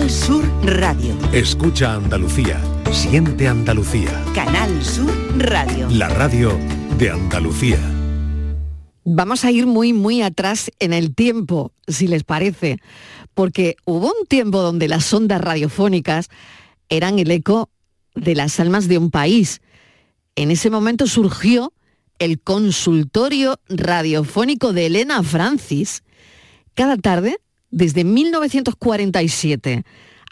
Canal Sur Radio. Escucha Andalucía. Siente Andalucía. Canal Sur Radio. La radio de Andalucía. Vamos a ir muy atrás en el tiempo, si les parece, porque hubo un tiempo donde las ondas radiofónicas eran el eco de las almas de un país. En ese momento surgió el consultorio radiofónico de Elena Francis. Cada tarde, desde 1947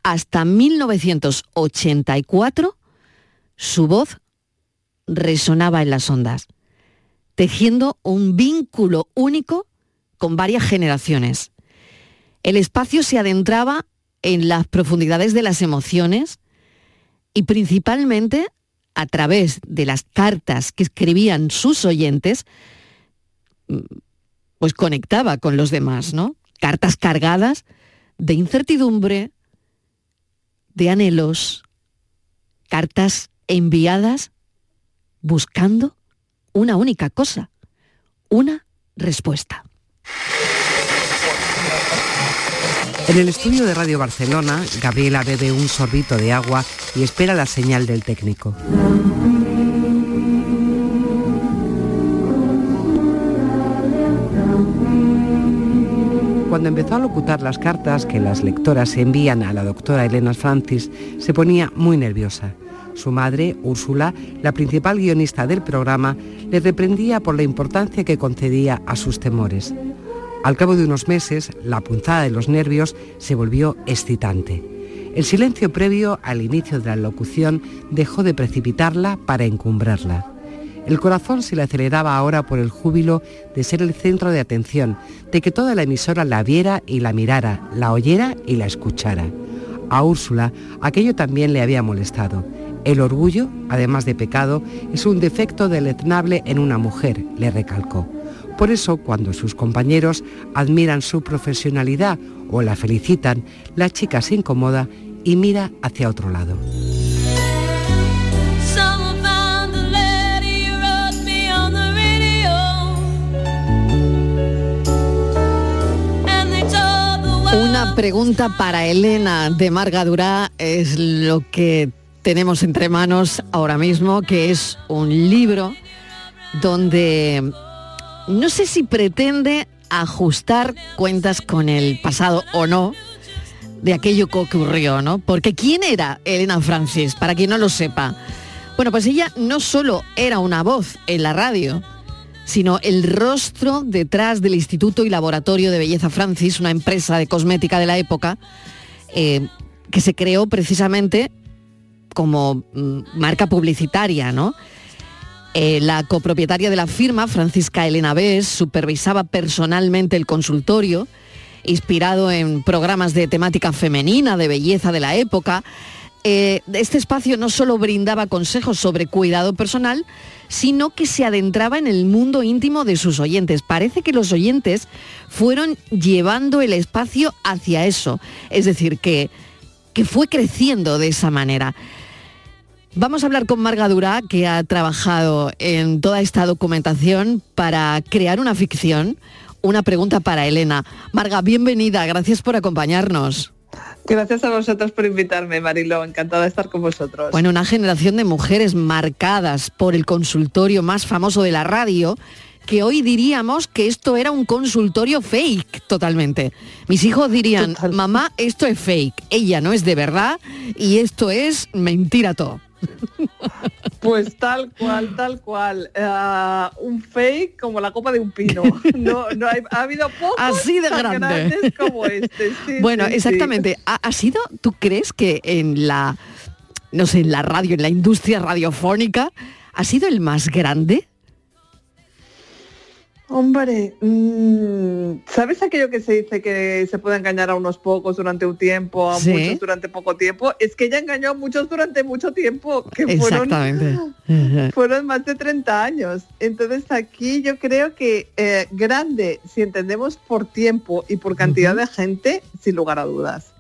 hasta 1984, su voz resonaba en las ondas, tejiendo un vínculo único con varias generaciones. El espacio se adentraba en las profundidades de las emociones y principalmente a través de las cartas que escribían sus oyentes, pues conectaba con los demás, ¿no? Cartas cargadas de incertidumbre, de anhelos, cartas enviadas buscando una única cosa, una respuesta. En el estudio de Radio Barcelona, Gabriela bebe un sorbito de agua y espera la señal del técnico. Cuando empezó a locutar las cartas que las lectoras envían a la doctora Elena Francis, se ponía muy nerviosa. Su madre, Úrsula, la principal guionista del programa, le reprendía por la importancia que concedía a sus temores. Al cabo de unos meses, la punzada de los nervios se volvió excitante. El silencio previo al inicio de la locución dejó de precipitarla para encumbrarla. El corazón se le aceleraba ahora por el júbilo de ser el centro de atención, de que toda la emisora la viera y la mirara, la oyera y la escuchara. A Úrsula aquello también le había molestado. El orgullo, además de pecado, es un defecto deleznable en una mujer, le recalcó. Por eso, cuando sus compañeros admiran su profesionalidad o la felicitan, la chica se incomoda y mira hacia otro lado. Una pregunta para Elena de Marga Durá es lo que tenemos entre manos ahora mismo, que es un libro donde no sé si pretende ajustar cuentas con el pasado o no de aquello que ocurrió, ¿no? Porque ¿quién era Elena Francis? Para quien no lo sepa. Bueno, pues ella no solo era una voz en la radio, sino el rostro detrás del Instituto y Laboratorio de Belleza Francis, una empresa de cosmética de la época, que se creó precisamente como marca publicitaria, ¿no? La copropietaria de la firma, Francisca Elena Vés, supervisaba personalmente el consultorio, inspirado en programas de temática femenina, de belleza de la época. Este espacio no solo brindaba consejos sobre cuidado personal, sino que se adentraba en el mundo íntimo de sus oyentes. Parece que los oyentes fueron llevando el espacio hacia eso, es decir, que fue creciendo de esa manera. Vamos a hablar con Marga Durá, que ha trabajado en toda esta documentación para crear una ficción, una pregunta para Elena. Marga, bienvenida, gracias por acompañarnos. Gracias a vosotros por invitarme, Mariló, encantada de estar con vosotros. Bueno, una generación de mujeres marcadas por el consultorio más famoso de la radio, que hoy diríamos que esto era un consultorio fake totalmente. Mis hijos dirían, mamá, esto es fake, ella no es de verdad y esto es mentira todo. Pues tal cual, un fake como la copa de un pino. Ha habido pocos así de grandes como este. Sí, bueno, sí, exactamente. Sí. ¿Ha sido? ¿Tú crees que en la radio, en la industria radiofónica, ha sido el más grande? Hombre, ¿sabes aquello que se dice que se puede engañar a unos pocos durante un tiempo, a muchos durante poco tiempo? Es que ella engañó a muchos durante mucho tiempo, que fueron más de 30 años. Entonces aquí yo creo que grande, si entendemos por tiempo y por cantidad de gente, sin lugar a dudas.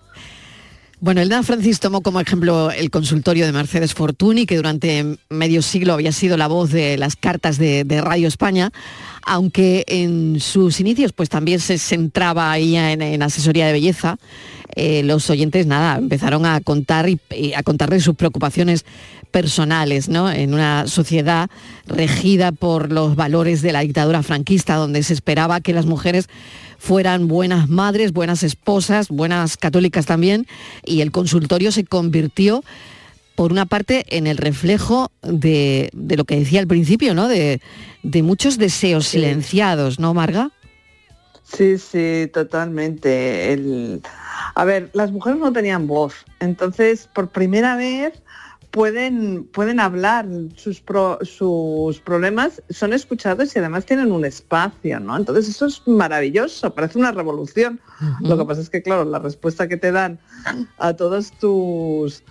Bueno, Elena Francis tomó como ejemplo el consultorio de Mercedes Fortuny, que durante medio siglo había sido la voz de las cartas de Radio España, aunque en sus inicios pues también se centraba ella en asesoría de belleza. Los oyentes empezaron a contar y a contarle sus preocupaciones personales, ¿no? En una sociedad regida por los valores de la dictadura franquista, donde se esperaba que las mujeres fueran buenas madres, buenas esposas, buenas católicas también, y el consultorio se convirtió, por una parte, en el reflejo de lo que decía al principio, ¿no? De muchos deseos silenciados, ¿no, Marga? Sí, sí, totalmente. Las mujeres no tenían voz, entonces por primera vez pueden hablar, sus problemas son escuchados y además tienen un espacio, ¿no? Entonces eso es maravilloso, parece una revolución. Uh-huh. Lo que pasa es que, claro, la respuesta que te dan a todas tus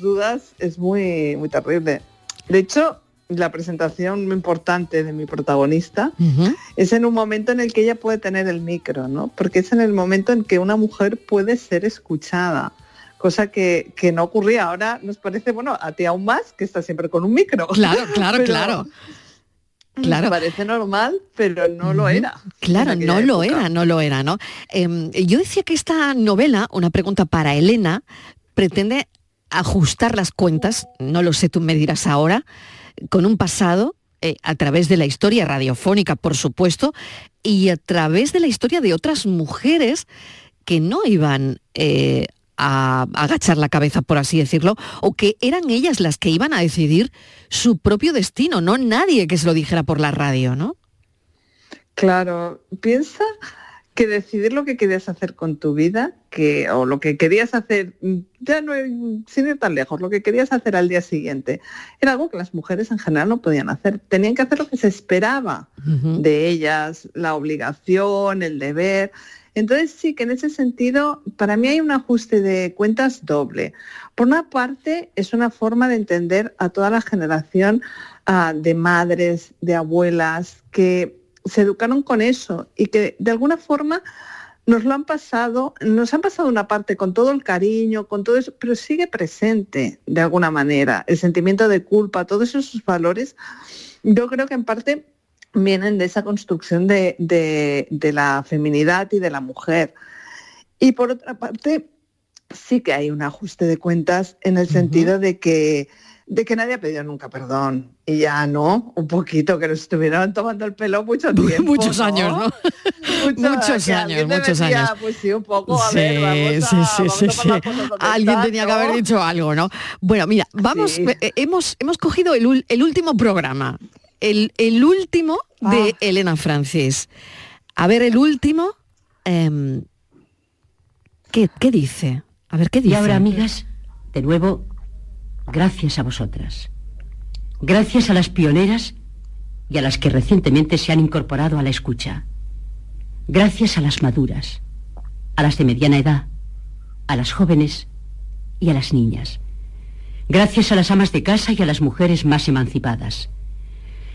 dudas es muy, muy terrible. De hecho, la presentación importante de mi protagonista es en un momento en el que ella puede tener el micro, ¿no? Porque es en el momento en que una mujer puede ser escuchada, cosa que no ocurría. Ahora nos parece, bueno, a ti aún más, que estás siempre con un micro. Claro, pero claro. Parece normal, pero no lo era. Claro, no lo era, ¿no? Yo decía que esta novela, una pregunta para Elena, pretende ajustar las cuentas, no lo sé, tú me dirás ahora, con un pasado, a través de la historia radiofónica, por supuesto, y a través de la historia de otras mujeres que no iban a agachar la cabeza, por así decirlo, o que eran ellas las que iban a decidir su propio destino, no nadie que se lo dijera por la radio, ¿no? Claro, piensa que decidir lo que querías hacer con tu vida, o lo que querías hacer, ya no sin ir tan lejos, lo que querías hacer al día siguiente, era algo que las mujeres en general no podían hacer. Tenían que hacer lo que se esperaba de ellas, la obligación, el deber. Entonces sí que en ese sentido, para mí hay un ajuste de cuentas doble. Por una parte, es una forma de entender a toda la generación de madres, de abuelas, que se educaron con eso y que de alguna forma nos han pasado una parte con todo el cariño, con todo eso, pero sigue presente de alguna manera. El sentimiento de culpa, todos esos valores, yo creo que en parte vienen de esa construcción de la feminidad y de la mujer. Y por otra parte, sí que hay un ajuste de cuentas en el sentido de que nadie ha pedido nunca perdón. Y ya no, un poquito, que nos estuvieron tomando el pelo mucho tiempo. Muchos años, ¿no? Muchos años. Pues sí, un poco, a ver, vamos a alguien tal, tenía, ¿no?, que haber dicho algo, ¿no? Bueno, mira, vamos, sí. Hemos cogido el último programa, el último de Elena Francis. A ver, el último, ¿qué dice? A ver, ¿qué dice? Y ahora, amigas, de nuevo, gracias a vosotras. Gracias a las pioneras y a las que recientemente se han incorporado a la escucha. Gracias a las maduras, a las de mediana edad, a las jóvenes y a las niñas. Gracias a las amas de casa y a las mujeres más emancipadas.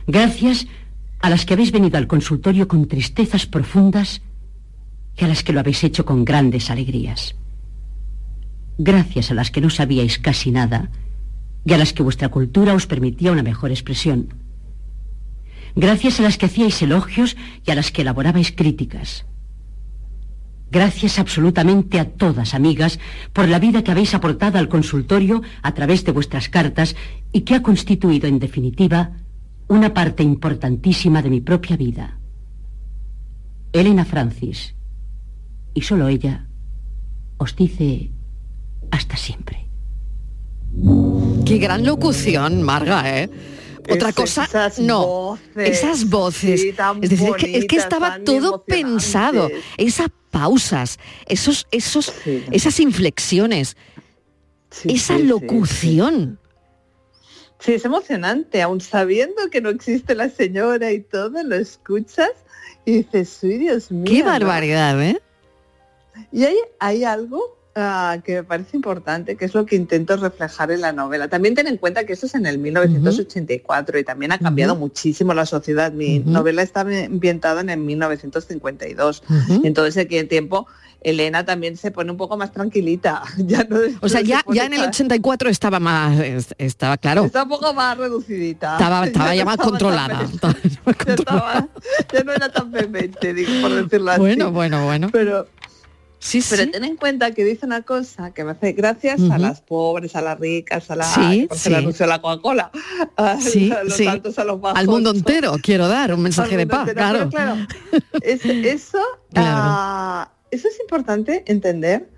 Gracias a las que habéis venido al consultorio con tristezas profundas y a las que lo habéis hecho con grandes alegrías. Gracias a las que no sabíais casi nada y a las que vuestra cultura os permitía una mejor expresión. Gracias a las que hacíais elogios y a las que elaborabais críticas. Gracias absolutamente a todas, amigas, por la vida que habéis aportado al consultorio a través de vuestras cartas y que ha constituido, en definitiva, una parte importantísima de mi propia vida. Elena Francis, y solo ella, os dice hasta siempre. ¡Qué gran locución, Marga, eh! Otra cosa, esas voces. Sí, es decir, es que estaba todo pensado. Esas pausas, esas inflexiones, esa locución. Sí, es emocionante, aún sabiendo que no existe la señora y todo, lo escuchas y dices, sí, Dios mío. ¡Qué barbaridad, eh! Y hay algo que me parece importante, que es lo que intento reflejar en la novela. También ten en cuenta que eso es en el 1984 y también ha cambiado muchísimo la sociedad. Mi novela está ambientada en el 1952. Entonces, aquí en tiempo, Elena también se pone un poco más tranquilita. Ya no, o sea, ya en el 84 estaba más... Estaba, claro. Estaba un poco más reducidita. Estaba ya más controlada. Ya no era tan vehemente, por decirlo así. Bueno. Pero ten en cuenta que dice una cosa que me hace gracias a las pobres, a las ricas, a las... Se le anunció la Coca-Cola. A los bajos. Al mundo entero quiero dar un mensaje de paz, entero, claro. Eso es importante entender,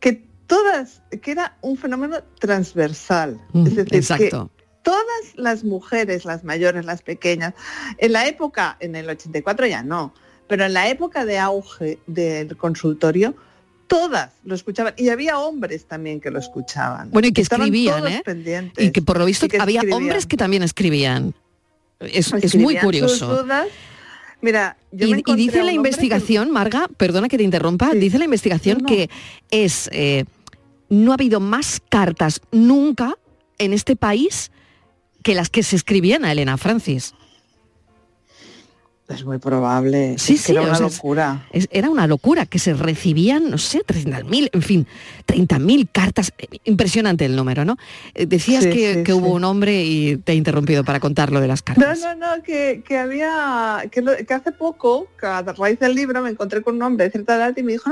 que todas, que era un fenómeno transversal. Es decir, exacto. Que todas las mujeres, las mayores, las pequeñas, en la época, en el 84 ya no, pero en la época de auge del consultorio, todas lo escuchaban, y había hombres también que lo escuchaban. Bueno, y que escribían, pendientes. Y que por lo visto había hombres que también escribían. Es muy curioso. Sus dudas. Mira, y dice la investigación, Marga, perdona que te interrumpa, dice la investigación que es no ha habido más cartas nunca en este país que las que se escribían a Elena Francis. Es muy probable. Era una locura. Era una locura, que se recibían, 300.000, en fin, 30.000 cartas. Impresionante el número, ¿no? Decías que hubo un hombre y te he interrumpido para contar lo de las cartas. No, que había... Que hace poco, a raíz del libro, me encontré con un hombre de cierta edad y me dijo,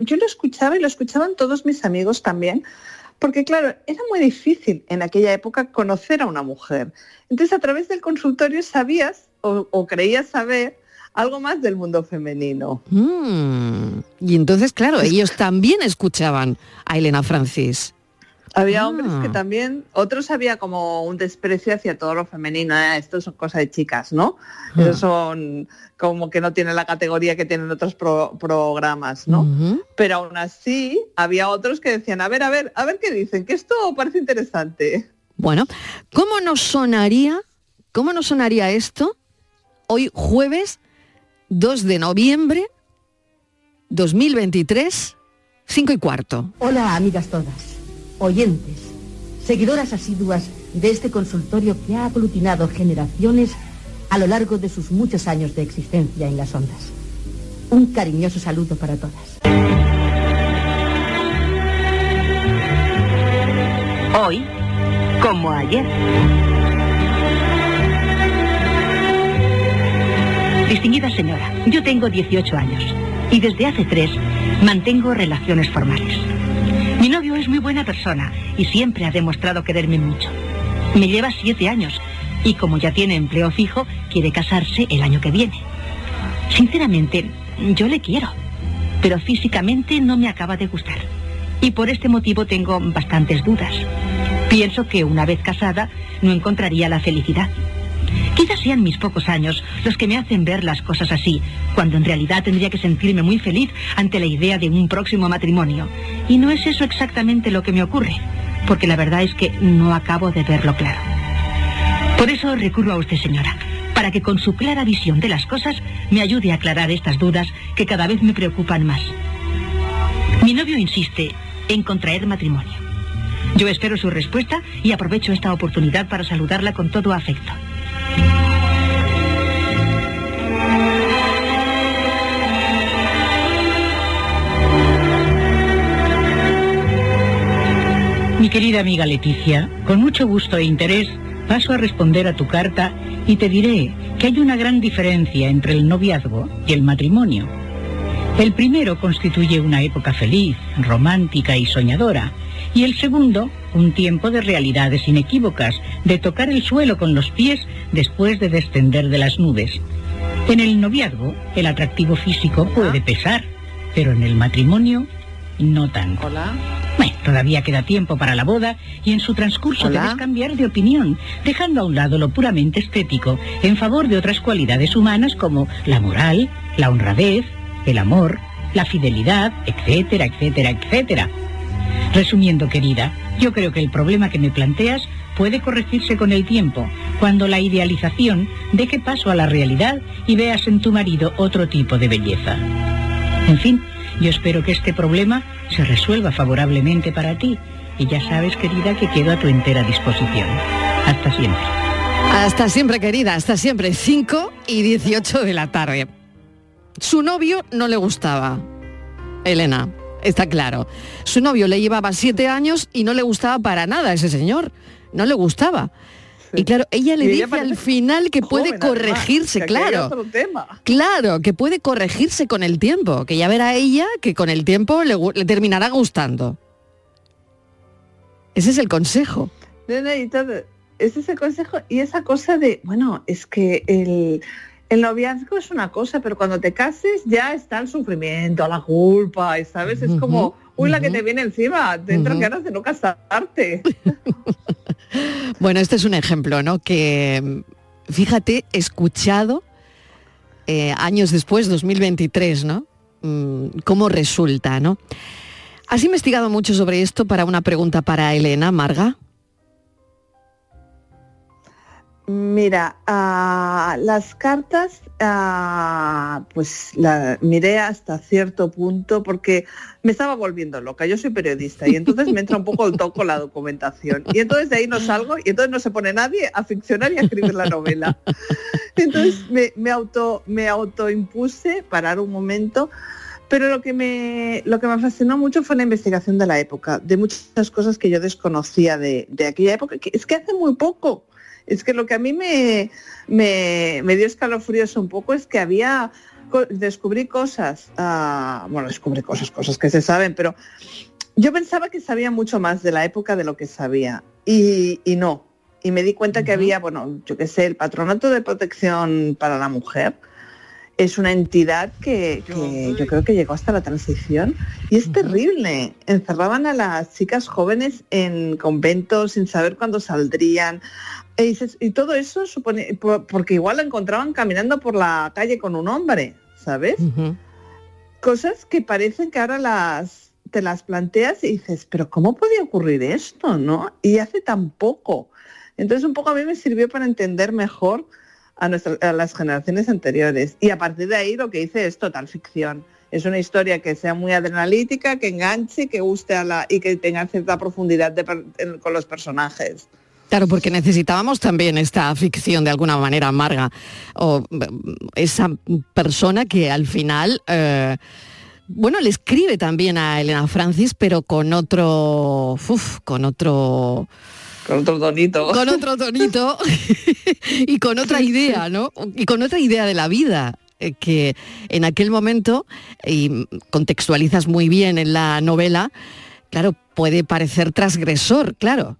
yo lo escuchaba y lo escuchaban todos mis amigos también. Porque, claro, era muy difícil en aquella época conocer a una mujer. Entonces, a través del consultorio sabías o creías saber algo más del mundo femenino. Y entonces, claro, ellos también escuchaban a Elena Francis. Había hombres que también... Otros había como un desprecio hacia todo lo femenino. Esto son cosas de chicas, ¿no? Esos son como que no tienen la categoría que tienen otros programas, ¿no? Pero aún así había otros que decían, a ver qué dicen, que esto parece interesante. Bueno, ¿cómo nos sonaría esto hoy jueves 2 de noviembre 2023, 5:15? Hola, amigas todas. Oyentes, seguidoras asiduas de este consultorio que ha aglutinado generaciones a lo largo de sus muchos años de existencia en las ondas. Un cariñoso saludo para todas. Hoy, como ayer. Distinguida señora, yo tengo 18 años y desde hace 3 mantengo relaciones formales. Mi novio es muy buena persona y siempre ha demostrado quererme mucho. Me lleva 7 años y como ya tiene empleo fijo, quiere casarse el año que viene. Sinceramente, yo le quiero, pero físicamente no me acaba de gustar. Y por este motivo tengo bastantes dudas. Pienso que una vez casada no encontraría la felicidad. Quizás sean mis pocos años los que me hacen ver las cosas así, cuando en realidad tendría que sentirme muy feliz ante la idea de un próximo matrimonio. Y no es eso exactamente lo que me ocurre, porque la verdad es que no acabo de verlo claro. Por eso recurro a usted, señora, para que con su clara visión de las cosas me ayude a aclarar estas dudas que cada vez me preocupan más. Mi novio insiste en contraer matrimonio. Yo espero su respuesta y aprovecho esta oportunidad para saludarla con todo afecto. Mi querida amiga Leticia, con mucho gusto e interés paso a responder a tu carta y te diré que hay una gran diferencia entre el noviazgo y el matrimonio. El primero constituye una época feliz, romántica y soñadora, y el segundo, un tiempo de realidades inequívocas, de tocar el suelo con los pies después de descender de las nubes. En el noviazgo, el atractivo físico puede pesar, pero en el matrimonio, no tanto. Hola. Bueno, todavía queda tiempo para la boda y en su transcurso debes cambiar de opinión, dejando a un lado lo puramente estético en favor de otras cualidades humanas como la moral, la honradez, el amor, la fidelidad, etcétera, etcétera, etcétera. Resumiendo, querida, yo creo que el problema que me planteas puede corregirse con el tiempo, cuando la idealización deje paso a la realidad y veas en tu marido otro tipo de belleza. En fin, yo espero que este problema se resuelva favorablemente para ti. Y ya sabes, querida, que quedo a tu entera disposición. Hasta siempre. Hasta siempre, querida, hasta siempre. 5:18 p.m. Su novio no le gustaba, Elena, está claro. Su novio le llevaba 7 años y no le gustaba para nada ese señor. No le gustaba. Sí. Y claro, ella le dice al final que puede corregirse, además, que claro. Claro, que puede corregirse con el tiempo, que ya verá ella que con el tiempo le terminará gustando. Ese es el consejo. Ese es el consejo y esa cosa de, bueno, es que el noviazgo es una cosa, pero cuando te cases ya está el sufrimiento, la culpa, y ¿sabes? Es como, uy, la que te viene encima, te entran ganas de no casarte. Bueno, este es un ejemplo, ¿no? Que, fíjate, escuchado años después, 2023, ¿no? Cómo resulta, ¿no? ¿Has investigado mucho sobre esto para una pregunta para Elena, Marga? Mira, las cartas, pues la miré hasta cierto punto porque me estaba volviendo loca. Yo soy periodista y entonces me entra un poco el toco la documentación. Y entonces de ahí no salgo y entonces no se pone nadie a ficcionar y a escribir la novela. Entonces me autoimpuse parar un momento. Pero lo que me fascinó mucho fue la investigación de la época, de muchas cosas que yo desconocía de aquella época, que es que hace muy poco. Es que lo que a mí me dio escalofríos un poco es que descubrí cosas que se saben, pero yo pensaba que sabía mucho más de la época de lo que sabía, y no. Y me di cuenta que había, bueno, yo qué sé, el Patronato de Protección para la Mujer. Es una entidad que yo creo que llegó hasta la transición y es terrible. Encerraban a las chicas jóvenes en conventos sin saber cuándo saldrían y todo eso supone, porque igual la encontraban caminando por la calle con un hombre, ¿sabes? Cosas que parecen que ahora te las planteas y dices, pero ¿cómo podía ocurrir esto, no? Y hace tan poco. Entonces un poco a mí me sirvió para entender mejor a las generaciones anteriores. Y a partir de ahí lo que hice es total ficción. Es una historia que sea muy adrenalítica, que enganche, que guste y que tenga cierta profundidad con los personajes. Claro, porque necesitábamos también esta ficción de alguna manera, Marga, o esa persona que al final, bueno, le escribe también a Elena Francis, pero con otro tonito y con otra idea, ¿no? Y con otra idea de la vida que en aquel momento, y contextualizas muy bien en la novela, claro, puede parecer transgresor, claro.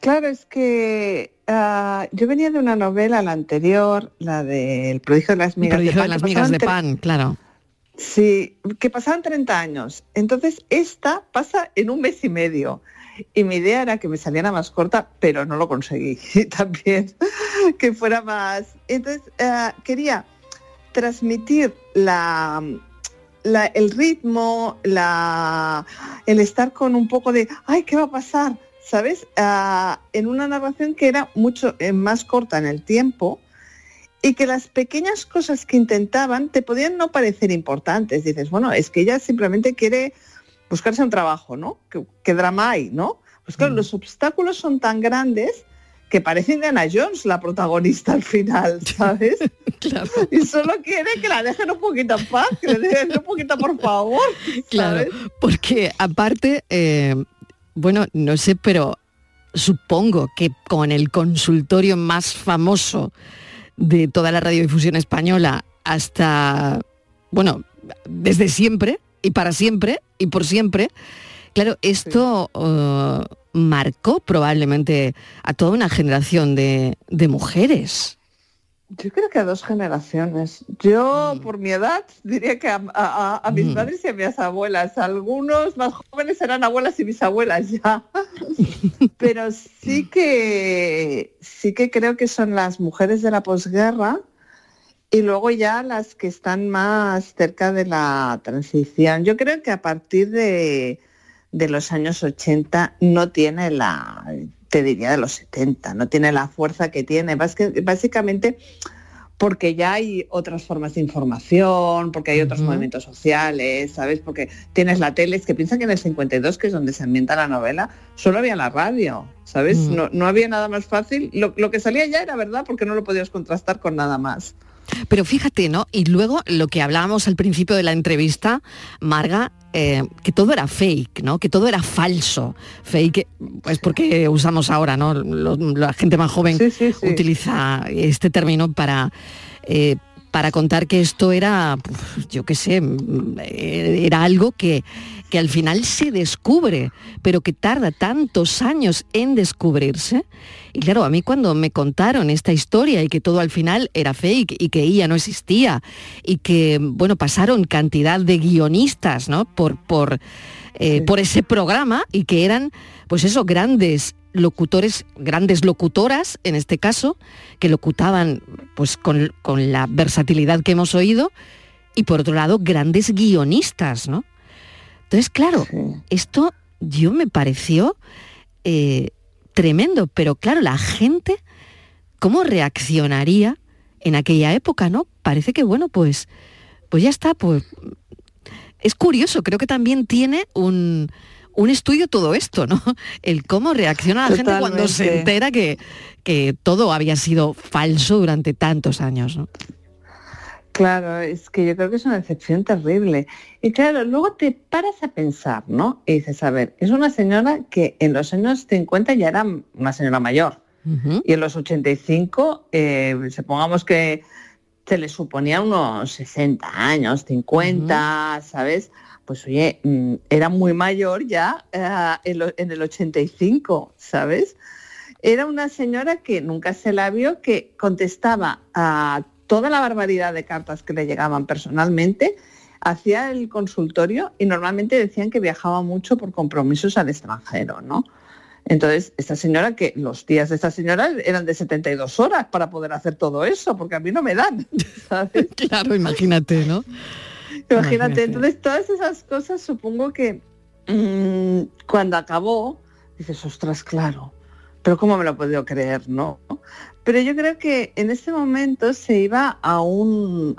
Claro, es que yo venía de una novela, la anterior, la del prodigio de las migas de pan. Claro. Sí, que pasaban 30 años. Entonces esta pasa en un mes y medio. Y mi idea era que me saliera más corta, pero no lo conseguí también, que fuera más. Entonces, quería transmitir el ritmo, el estar con un poco de, ¡ay, qué va a pasar! ¿Sabes? En una narración que era mucho más corta en el tiempo y que las pequeñas cosas que intentaban te podían no parecer importantes. Dices, bueno, es que ella simplemente quiere buscarse un trabajo, ¿no? ¿Qué drama hay, no? Pues claro, los obstáculos son tan grandes que parece Indiana Jones la protagonista al final, ¿sabes? Claro. Y solo quiere que la dejen un poquito en paz, que le dejen un poquito por favor, ¿sabes? Claro, porque aparte, bueno, no sé, pero supongo que con el consultorio más famoso de toda la radiodifusión española hasta, bueno, desde siempre, y para siempre, y por siempre, claro, esto sí. Marcó probablemente a toda una generación de mujeres. Yo creo que a 2 generaciones. Yo, por mi edad, diría que a mis padres y a mis abuelas. Algunos más jóvenes eran abuelas y bisabuelas ya. Pero sí que creo que son las mujeres de la posguerra. Y luego ya las que están más cerca de la transición. Yo creo que a partir de los años 80 no tiene te diría de los 70, no tiene la fuerza que tiene. Básicamente porque ya hay otras formas de información, porque hay otros movimientos sociales, ¿sabes? Porque tienes la tele, es que piensa que en el 52, que es donde se ambienta la novela, solo había la radio, ¿sabes? No había nada más fácil, lo que salía ya era verdad porque no lo podías contrastar con nada más. Pero fíjate, ¿no? Y luego lo que hablábamos al principio de la entrevista, Marga, que todo era fake, ¿no? Que todo era falso. Fake, pues porque usamos ahora, ¿no? La gente más joven utiliza este término para contar que esto era, yo qué sé, era algo que al final se descubre, pero que tarda tantos años en descubrirse. Y claro, a mí cuando me contaron esta historia y que todo al final era fake y que ella no existía y que, bueno, pasaron cantidad de guionistas, ¿no? Por ese programa y que eran, pues eso, grandes locutores, grandes locutoras, en este caso, que locutaban pues con la versatilidad que hemos oído y, por otro lado, grandes guionistas, ¿no? Entonces, claro, esto yo me pareció tremendo, pero claro, la gente, ¿cómo reaccionaría en aquella época, no? Parece que, bueno, pues ya está, pues es curioso, creo que también tiene un estudio todo esto, ¿no? El cómo reacciona la gente cuando se entera que todo había sido falso durante tantos años, ¿no? Claro, es que yo creo que es una decepción terrible. Y claro, luego te paras a pensar, ¿no? Y dices, a ver, es una señora que en los años 50 ya era una señora mayor. Uh-huh. Y en los 85, supongamos que se le suponía unos 60 años, 50, uh-huh. ¿sabes? Pues oye, era muy mayor ya en el 85, ¿sabes? Era una señora que nunca se la vio, que contestaba a toda la barbaridad de cartas que le llegaban personalmente, hacía el consultorio y normalmente decían que viajaba mucho por compromisos al extranjero, ¿no? Entonces, esta señora, que los días de esta señora eran de 72 horas para poder hacer todo eso, porque a mí no me dan, ¿sabes? Claro, imagínate, ¿no? Imagínate. Entonces, todas esas cosas, supongo que cuando acabó, dices, ostras, claro, pero ¿cómo me lo he podido creer, no? Pero yo creo que en ese momento se iba a un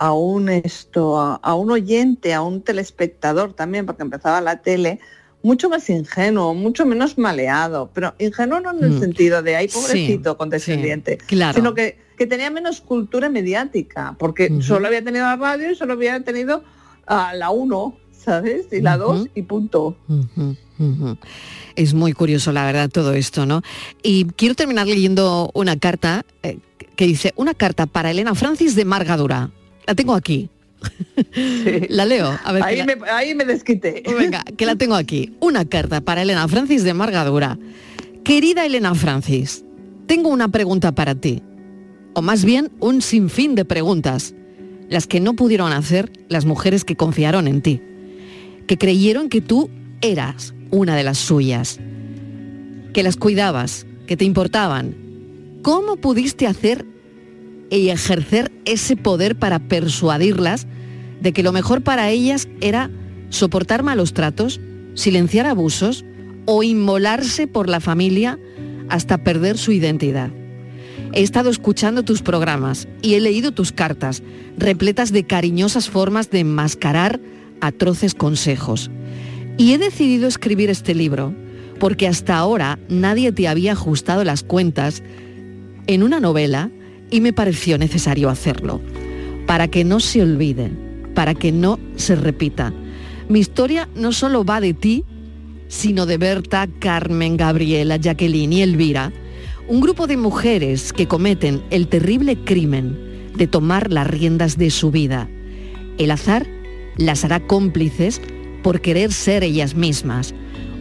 oyente, a un telespectador también, porque empezaba la tele, mucho más ingenuo, mucho menos maleado, pero ingenuo no en el sentido de ay, pobrecito, condescendiente, claro, sino que tenía menos cultura mediática, porque solo había tenido la radio y solo había tenido la 1, ¿sabes? Y la 2 y punto. Uh-huh. Es muy curioso, la verdad, todo esto, ¿no? Y quiero terminar leyendo una carta que dice, una carta para Elena Francis de Marga Durá. La tengo aquí. Sí. La leo. A ver, ahí me desquité. Venga, que la tengo aquí. Una carta para Elena Francis de Marga Durá. Querida Elena Francis, tengo una pregunta para ti. O más bien, un sinfín de preguntas. Las que no pudieron hacer las mujeres que confiaron en ti. Que creyeron que tú eras una de las suyas, que las cuidabas, que te importaban. ¿Cómo pudiste hacer y ejercer ese poder para persuadirlas de que lo mejor para ellas era soportar malos tratos, silenciar abusos o inmolarse por la familia hasta perder su identidad? He estado escuchando tus programas y he leído tus cartas, repletas de cariñosas formas de enmascarar atroces consejos. Y he decidido escribir este libro porque hasta ahora nadie te había ajustado las cuentas en una novela y me pareció necesario hacerlo, para que no se olvide, para que no se repita. Mi historia no solo va de ti, sino de Berta, Carmen, Gabriela, Jacqueline y Elvira, un grupo de mujeres que cometen el terrible crimen de tomar las riendas de su vida. El azar las hará cómplices por querer ser ellas mismas,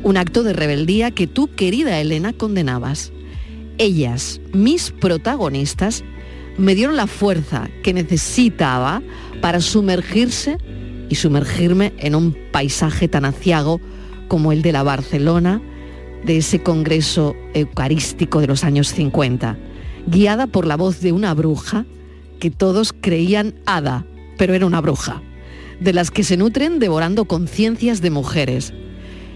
un acto de rebeldía que tú, querida Elena, condenabas. Ellas, mis protagonistas, me dieron la fuerza que necesitaba para sumergirse y sumergirme en un paisaje tan aciago como el de la Barcelona, de ese congreso eucarístico de los años 50, guiada por la voz de una bruja que todos creían hada, pero era una bruja, de las que se nutren devorando conciencias de mujeres.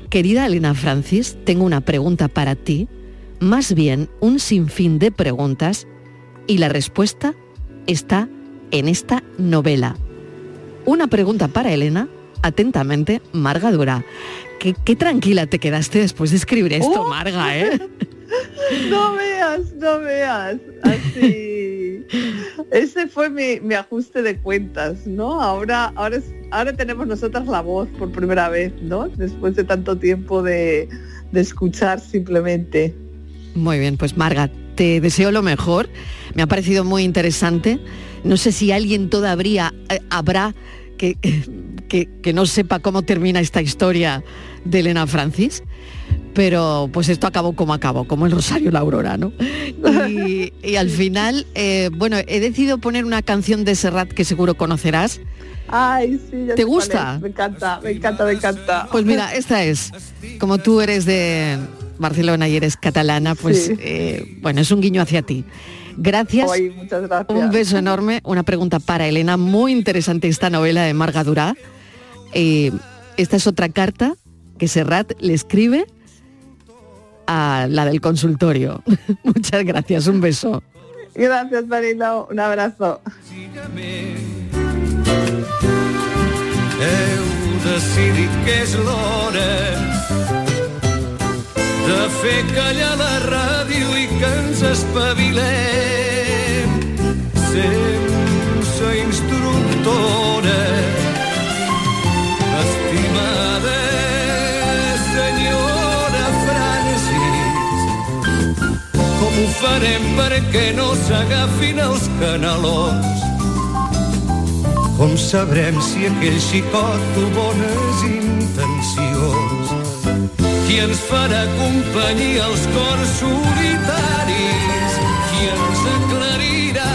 Querida Elena Francis, tengo una pregunta para ti, más bien un sinfín de preguntas, y la respuesta está en esta novela. Una pregunta para Elena, atentamente, Marga Durá. ¿Qué tranquila te quedaste después de escribir esto, Marga, ¿eh? No veas, así. Ese fue mi ajuste de cuentas, ¿no? Ahora tenemos nosotras la voz por primera vez, ¿no? Después de tanto tiempo de escuchar simplemente. Muy bien, pues Marga, te deseo lo mejor. Me ha parecido muy interesante. No sé si alguien todavía habrá que no sepa cómo termina esta historia de Elena Francis. Pero pues esto acabó, como el Rosario la Aurora, ¿no? Y al final, bueno, he decidido poner una canción de Serrat que seguro conocerás. Ay, sí, ya. ¿Te gusta? Me encanta. Pues mira, esta es. Como tú eres de Barcelona y eres catalana, pues sí. Bueno, es un guiño hacia ti. Gracias. Ay, muchas gracias. Un beso enorme. Una pregunta para Elena. Muy interesante esta novela de Marga Durá. Esta es otra carta que Serrat le escribe a la del consultorio. Muchas gracias, un beso. Gracias, Mariló, un abrazo. Ho farem perquè no s'agafin els canalons. Com sabrem si aquell xicot té bones intencions? Qui ens farà companyia als cors solitaris? Qui ens aclarirà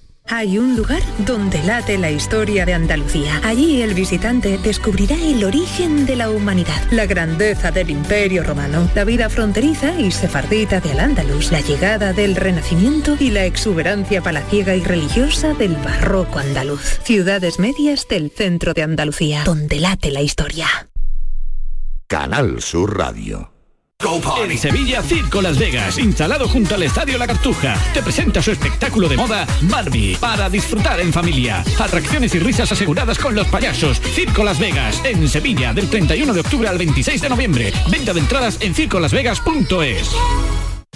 Hay un lugar donde late la historia de Andalucía. Allí el visitante descubrirá el origen de la humanidad, la grandeza del Imperio Romano, la vida fronteriza y sefardita de Al-Ándalus, la llegada del Renacimiento y la exuberancia palaciega y religiosa del barroco andaluz. Ciudades medias del centro de Andalucía, donde late la historia. Canal Sur Radio. En Sevilla, Circo Las Vegas, instalado junto al Estadio La Cartuja, te presenta su espectáculo de moda Barbie, para disfrutar en familia. Atracciones y risas aseguradas con los payasos. Circo Las Vegas, en Sevilla, del 31 de octubre al 26 de noviembre. Venta de entradas en circolasvegas.es.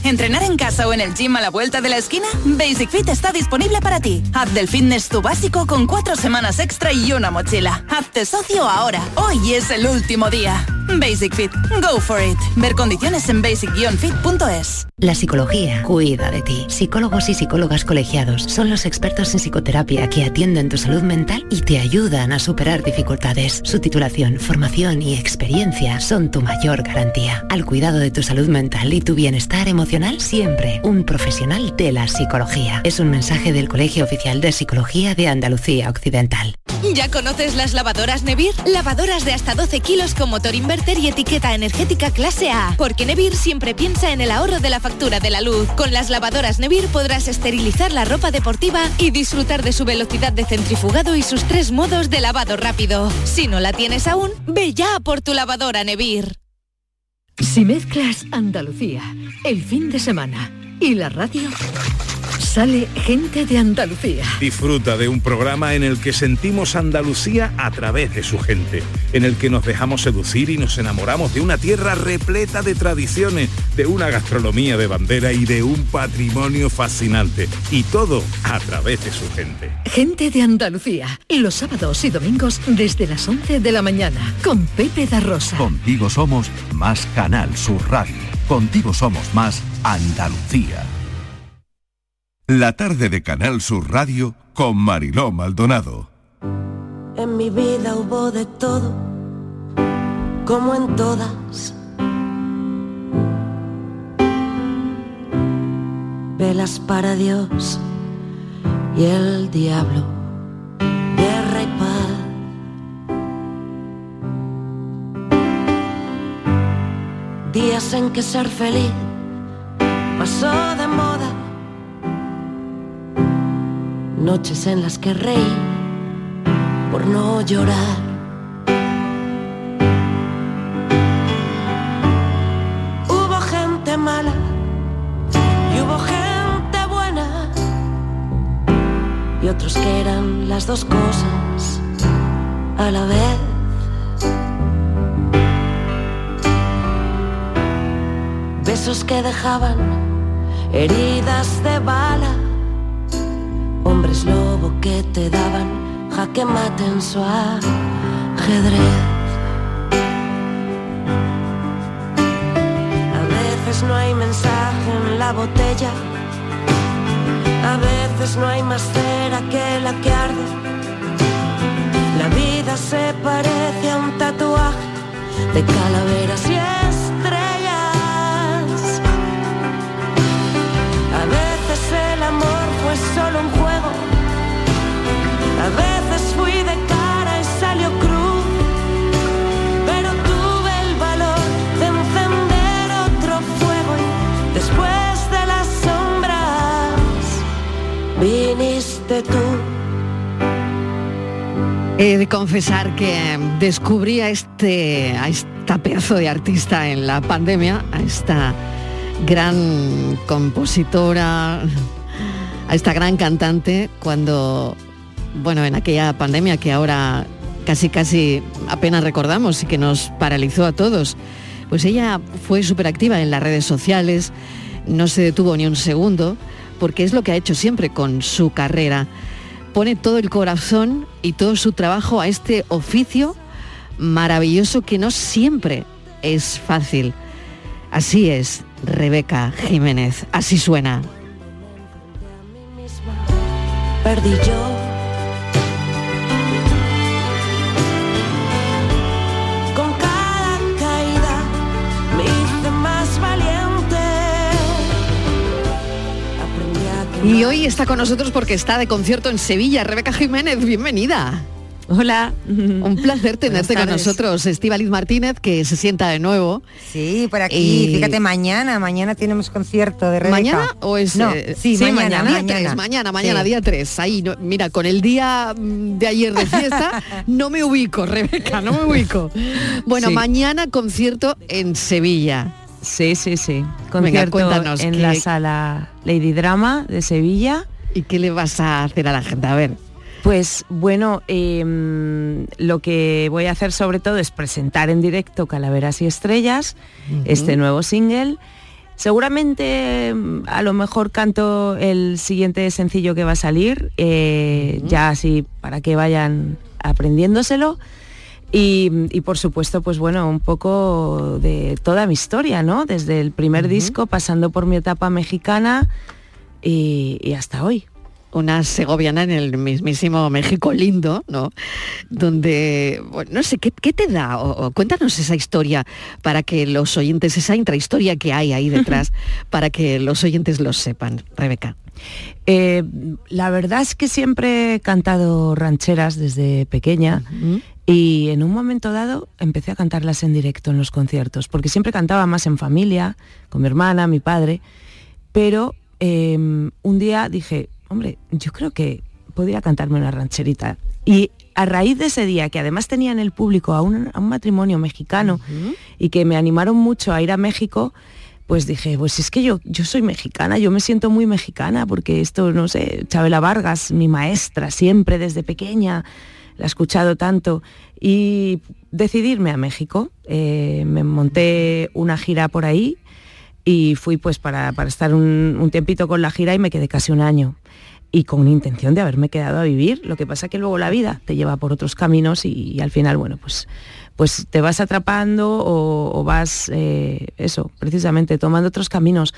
¿Entrenar en casa o en el gym a la vuelta de la esquina? Basic Fit está disponible para ti. Haz del fitness tu básico con 4 semanas extra y una mochila. Hazte socio ahora. Hoy es el último día. Basic Fit. Go for it. Ver condiciones en basic-fit.es. La psicología cuida de ti. Psicólogos y psicólogas colegiados son los expertos en psicoterapia que atienden tu salud mental y te ayudan a superar dificultades. Su titulación, formación y experiencia son tu mayor garantía. Al cuidado de tu salud mental y tu bienestar emocional, siempre un profesional de la psicología. Es un mensaje del Colegio Oficial de Psicología de Andalucía Occidental. ¿Ya conoces las lavadoras Nevir? Lavadoras de hasta 12 kilos con motor inverter y etiqueta energética clase A. Porque Nevir siempre piensa en el ahorro de la factura de la luz. Con las lavadoras Nevir podrás esterilizar la ropa deportiva y disfrutar de su velocidad de centrifugado y sus 3 modos de lavado rápido. Si no la tienes aún, ve ya por tu lavadora Nevir. Si mezclas Andalucía, el fin de semana y la radio, sale Gente de Andalucía. Disfruta de un programa en el que sentimos Andalucía a través de su gente, en el que nos dejamos seducir y nos enamoramos de una tierra repleta de tradiciones, de una gastronomía de bandera y de un patrimonio fascinante. Y todo a través de su gente. Gente de Andalucía, los sábados y domingos desde las 11 de la mañana, con Pepe da Rosa. Contigo somos más Canal Sur Radio. Contigo somos más Andalucía. La tarde de Canal Sur Radio con Mariló Maldonado. En mi vida hubo de todo, como en todas. Velas para Dios y el diablo, guerra y paz. Días en que ser feliz pasó de moda, noches en las que reí por no llorar. Hubo gente mala y hubo gente buena, y otros que eran las dos cosas a la vez. Besos que dejaban heridas de bala, hombres lobo que te daban jaque mate en su ajedrez. A veces no hay mensaje en la botella, a veces no hay más cera que la que arde. La vida se parece a un tatuaje de calaveras y estrellas. A veces el amor fue solo un juego, a veces fui de cara y salió cruz, pero tuve el valor de encender otro fuego y después de las sombras viniste tú. He de confesar que descubrí a esta pedazo de artista en la pandemia, a esta gran compositora, a esta gran cantante cuando... Bueno, en aquella pandemia que ahora casi apenas recordamos y que nos paralizó a todos, pues ella fue súper activa en las redes sociales, no se detuvo ni un segundo, porque es lo que ha hecho siempre con su carrera. Pone todo el corazón y todo su trabajo a este oficio maravilloso que no siempre es fácil. Así es, Rebeca Jiménez, así suena. Perdí yo. Y hoy está con nosotros porque está de concierto en Sevilla. Rebeca Jiménez, bienvenida. Hola. Un placer tenerte con nosotros. Estíbaliz Martínez, que se sienta de nuevo. Sí, por aquí. Y... fíjate, mañana tenemos concierto de Rebeca. ¿Mañana o es...? No, sí, mañana, día 3. Ahí, no, mira, con el día de ayer de fiesta, no me ubico, Rebeca, no me ubico. Bueno, sí. Mañana concierto en Sevilla. Sí. Concierto, venga, cuéntanos en la sala Lady Drama de Sevilla. ¿Y qué le vas a hacer a la gente? A ver. Pues bueno, lo que voy a hacer sobre todo es presentar en directo Calaveras y Estrellas, este nuevo single. Seguramente a lo mejor canto el siguiente sencillo que va a salir, ya así para que vayan aprendiéndoselo. Y por supuesto, pues bueno, un poco de toda mi historia, ¿no? Desde el primer disco, pasando por mi etapa mexicana y hasta hoy. Una segoviana en el mismísimo México lindo, ¿no? Donde, bueno, no sé, ¿qué te da? O cuéntanos esa historia para que los oyentes, esa intrahistoria que hay ahí detrás, para que los oyentes lo sepan, Rebeca. La verdad es que siempre he cantado rancheras desde pequeña. Y en un momento dado empecé a cantarlas en directo en los conciertos, porque siempre cantaba más en familia, con mi hermana, mi padre, pero un día dije, hombre, yo creo que podría cantarme una rancherita. Y a raíz de ese día, que además tenía en el público a un matrimonio mexicano y que me animaron mucho a ir a México, pues dije, pues es que yo soy mexicana, yo me siento muy mexicana, porque esto, no sé, Chavela Vargas, mi maestra, siempre desde pequeña, la he escuchado tanto, y decidirme a México, me monté una gira por ahí, y fui pues para estar un tiempito con la gira, y me quedé casi un año, y con intención de haberme quedado a vivir. Lo que pasa que luego la vida te lleva por otros caminos y al final, bueno, pues te vas atrapando o vas, eso, precisamente, tomando otros caminos.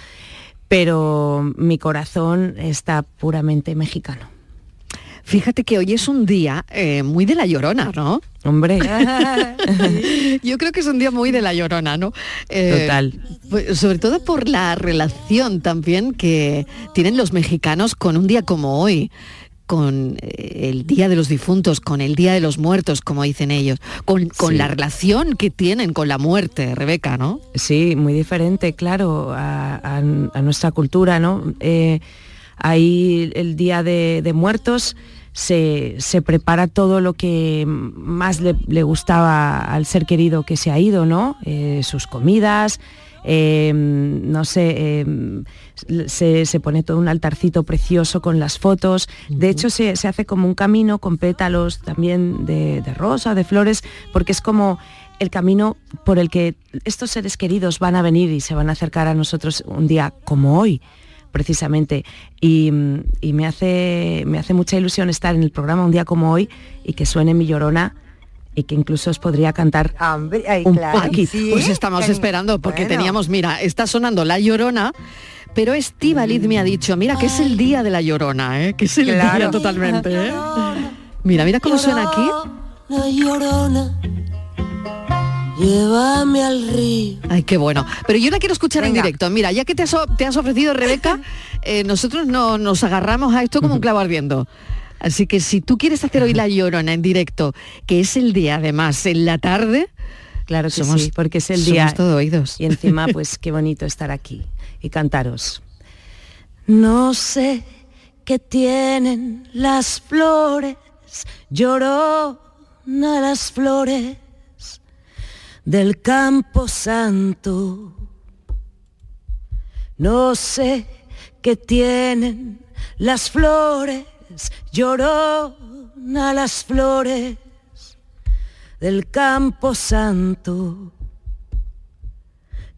Pero mi corazón está puramente mexicano. Fíjate que hoy es un día muy de La Llorona, ¿no? Hombre. Yo creo que es un día muy de La Llorona, ¿no? Total. Sobre todo por la relación también que tienen los mexicanos con un día como hoy, con el Día de los Difuntos, con el Día de los Muertos, como dicen ellos, con sí, la relación que tienen con la muerte, Rebeca, ¿no? Sí, muy diferente, claro, a nuestra cultura, ¿no? Ahí el Día de Muertos se prepara todo lo que más le gustaba al ser querido que se ha ido, ¿no? Sus comidas, no sé, se pone todo un altarcito precioso con las fotos. De hecho, se hace como un camino con pétalos también de rosa, de flores, porque es como el camino por el que estos seres queridos van a venir y se van a acercar a nosotros un día como hoy, precisamente, y me hace mucha ilusión estar en el programa un día como hoy y que suene mi Llorona, y que incluso os podría cantar un poquito. ¿Sí? Pues estamos esperando, porque bueno, teníamos, mira, está sonando La Llorona, pero Estíbaliz me ha dicho, mira, que es el día de La Llorona, que es el día totalmente. Mira cómo suena aquí. La Llorona, llévame al río. Ay, qué bueno. Pero yo la quiero escuchar. Venga, en directo. Mira, ya que te has ofrecido, Rebeca, nosotros no nos agarramos a esto como un clavo ardiendo. Así que si tú quieres hacer hoy La Llorona en directo, que es el día además, en la tarde. Claro que somos, sí, porque es el día. Somos todo oídos. Y encima, pues qué bonito estar aquí y cantaros. No sé qué tienen las flores, llorona las flores del Campo Santo. No sé qué tienen las flores, llorona las flores del Campo Santo,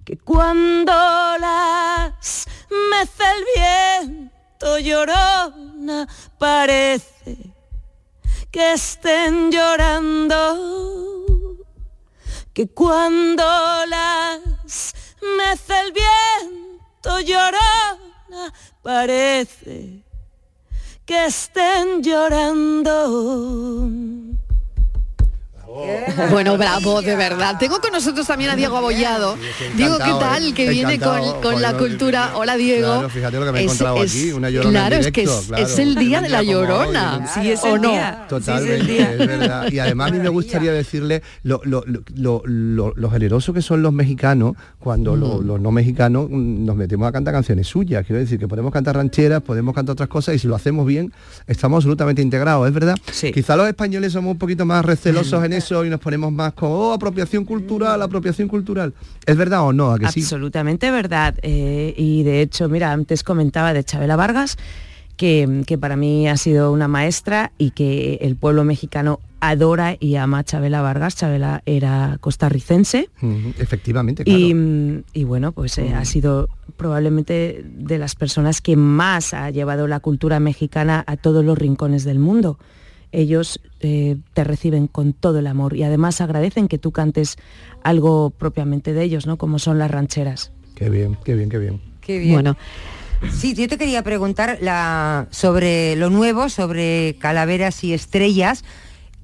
que cuando las mece el viento, llorona, parece que estén llorando. Que cuando las mece el viento, llorona, parece que estén llorando. Bueno, bravo, de verdad. Tengo con nosotros también a Diego Abollado. Diego, ¿qué tal? Que viene con la cultura. Hola, Diego. Claro, fíjate lo que me he encontrado aquí, una Llorona en directo. Claro, es que es el día de La Llorona. Sí, es el día. Totalmente, es verdad. Y además a mí me gustaría decirle lo generoso que son los mexicanos cuando los no mexicanos nos metemos a cantar canciones suyas. Quiero decir que podemos cantar rancheras, podemos cantar otras cosas, y si lo hacemos bien, estamos absolutamente integrados, ¿es verdad? Sí. Quizá los españoles somos un poquito más recelosos en eso y nos ponemos más con apropiación cultural. ¿Es verdad o no? ¿A que sí? Absolutamente verdad. Y de hecho, mira, antes comentaba de Chavela Vargas, que para mí ha sido una maestra y que el pueblo mexicano adora y ama a Chavela Vargas. Chavela era costarricense. Efectivamente, claro. Y bueno, pues ha sido probablemente de las personas que más ha llevado la cultura mexicana a todos los rincones del mundo. Ellos te reciben con todo el amor y además agradecen que tú cantes algo propiamente de ellos, ¿no? Como son las rancheras. Qué bien, qué bien, qué bien. Qué bien. Bueno. Sí, yo te quería preguntar sobre lo nuevo, sobre Calaveras y Estrellas,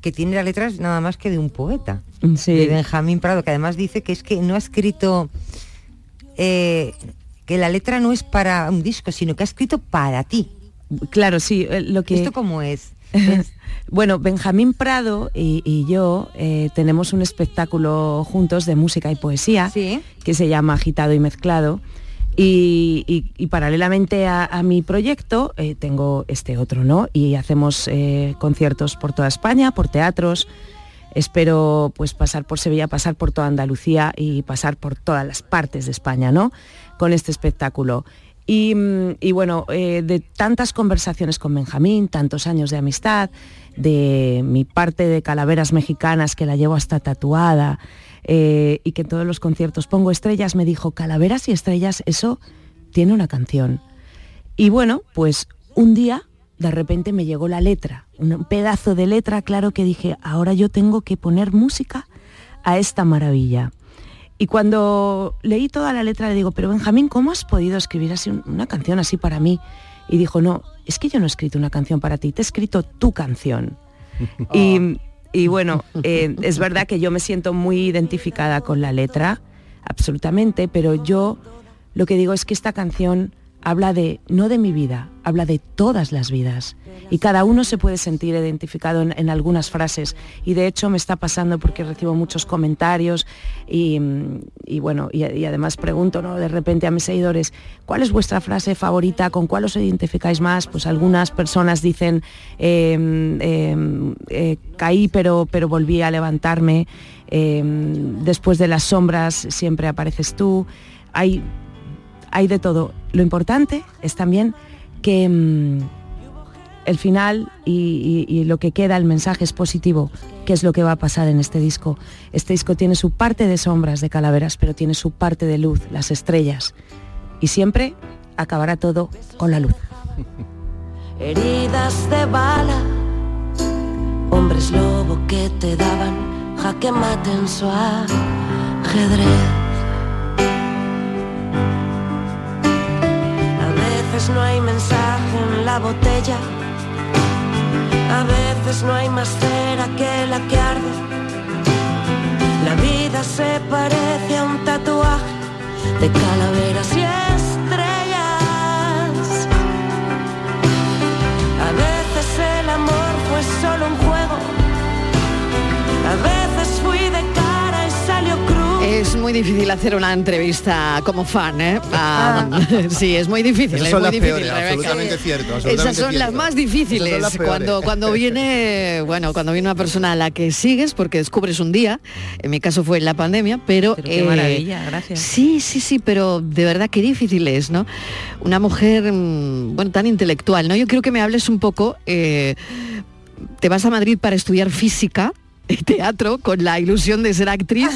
que tiene las letras nada más que de un poeta, sí, de Benjamín Prado, que además dice que es que no ha escrito... que la letra no es para un disco, sino que ha escrito para ti. Claro, sí. Lo que... ¿Esto cómo es? Bueno, Benjamín Prado y yo tenemos un espectáculo juntos de música y poesía, ¿sí?, que se llama Agitado y Mezclado, y paralelamente a mi proyecto tengo este otro, ¿no? Y hacemos conciertos por toda España, por teatros, Espero pues pasar por Sevilla, pasar por toda Andalucía y pasar por todas las partes de España, ¿no?, con este espectáculo. Y bueno, de tantas conversaciones con Benjamín, tantos años de amistad, de mi parte de calaveras mexicanas que la llevo hasta tatuada, y que en todos los conciertos pongo estrellas, me dijo, calaveras y estrellas, eso tiene una canción. Y bueno, pues un día de repente me llegó la letra, un pedazo de letra, claro, que dije, ahora yo tengo que poner música a esta maravilla. Y cuando leí toda la letra le digo, pero Benjamín, ¿cómo has podido escribir así una canción así para mí? Y dijo, no, es que yo no he escrito una canción para ti, te he escrito tu canción. Oh. Y bueno, es verdad que yo me siento muy identificada con la letra, absolutamente, pero yo lo que digo es que esta canción habla de, no de mi vida, habla de todas las vidas. Y cada uno se puede sentir identificado en algunas frases. Y de hecho me está pasando porque recibo muchos comentarios y bueno, y además pregunto, ¿no?, de repente a mis seguidores, ¿cuál es vuestra frase favorita? ¿Con cuál os identificáis más? Pues algunas personas dicen, caí pero volví a levantarme, después de las sombras siempre apareces tú. Hay de todo. Lo importante es también que el final y lo que queda, el mensaje es positivo, que es lo que va a pasar en este disco. Este disco tiene su parte de sombras, de calaveras, pero tiene su parte de luz, las estrellas. Y siempre acabará todo con la luz. Heridas de bala, hombres lobo que te daban jaque mate en su ajedrez. No hay mensaje en la botella, a veces no hay más cera que la que arde. La vida se parece a un tatuaje de calaveras y estrellas. A veces el amor fue solo un juego, a veces fui de cara y salió cruz. Es muy difícil hacer una entrevista como fan, ¿eh? Sí, es muy difícil. Esas son las peores, absolutamente cierto. Esas son las más difíciles, cuando viene, bueno, cuando viene una persona a la que sigues porque descubres un día. En mi caso fue en la pandemia, pero qué maravilla, gracias. Sí, pero de verdad qué difícil es, ¿no? Una mujer, bueno, tan intelectual, ¿no? Yo quiero que me hables un poco. Te vas a Madrid para estudiar física. Teatro con la ilusión de ser actriz.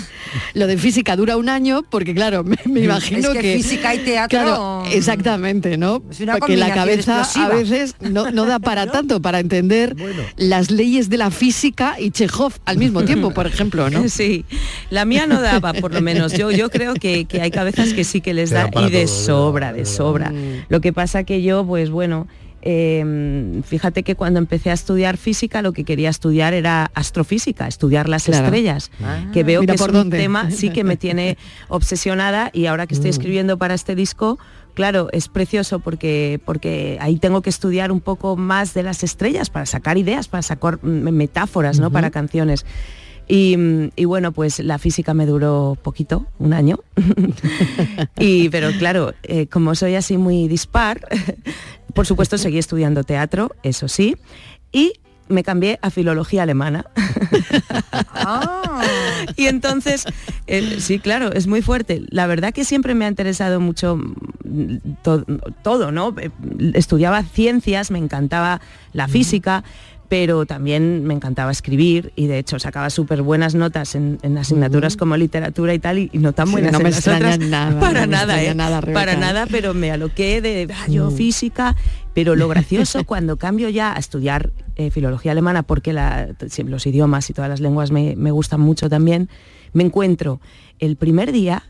Lo de física dura un año porque claro, me imagino es que física y teatro, claro, exactamente, ¿no? Porque la cabeza explosiva a veces no da para tanto para entender, bueno, las leyes de la física y Chekhov al mismo tiempo, por ejemplo, ¿no? Sí, la mía no daba, por lo menos yo creo que hay cabezas que sí que les da y de sobra, de sobra. Lo que pasa que yo, pues bueno, fíjate que cuando empecé a estudiar física lo que quería estudiar era astrofísica, estudiar las, claro, estrellas, que veo que es un tema sí que me tiene obsesionada, y ahora que estoy escribiendo para este disco, claro, es precioso porque ahí tengo que estudiar un poco más de las estrellas para sacar ideas, para sacar metáforas, ¿no?, para canciones. Y bueno, pues la física me duró poquito, un año, pero claro, como soy así muy dispar, por supuesto seguí estudiando teatro, eso sí, y me cambié a filología alemana. Y entonces, sí, claro, es muy fuerte. La verdad que siempre me ha interesado mucho todo, ¿no? Estudiaba ciencias, me encantaba la física, pero también me encantaba escribir y de hecho sacaba súper buenas notas en asignaturas como literatura y tal, y no tan buenas, no en las otras, nada, para no nada, nada, para nada, pero me aloqué de yo física. Pero lo gracioso, cuando cambio ya a estudiar filología alemana, porque los idiomas y todas las lenguas me gustan mucho también, me encuentro el primer día,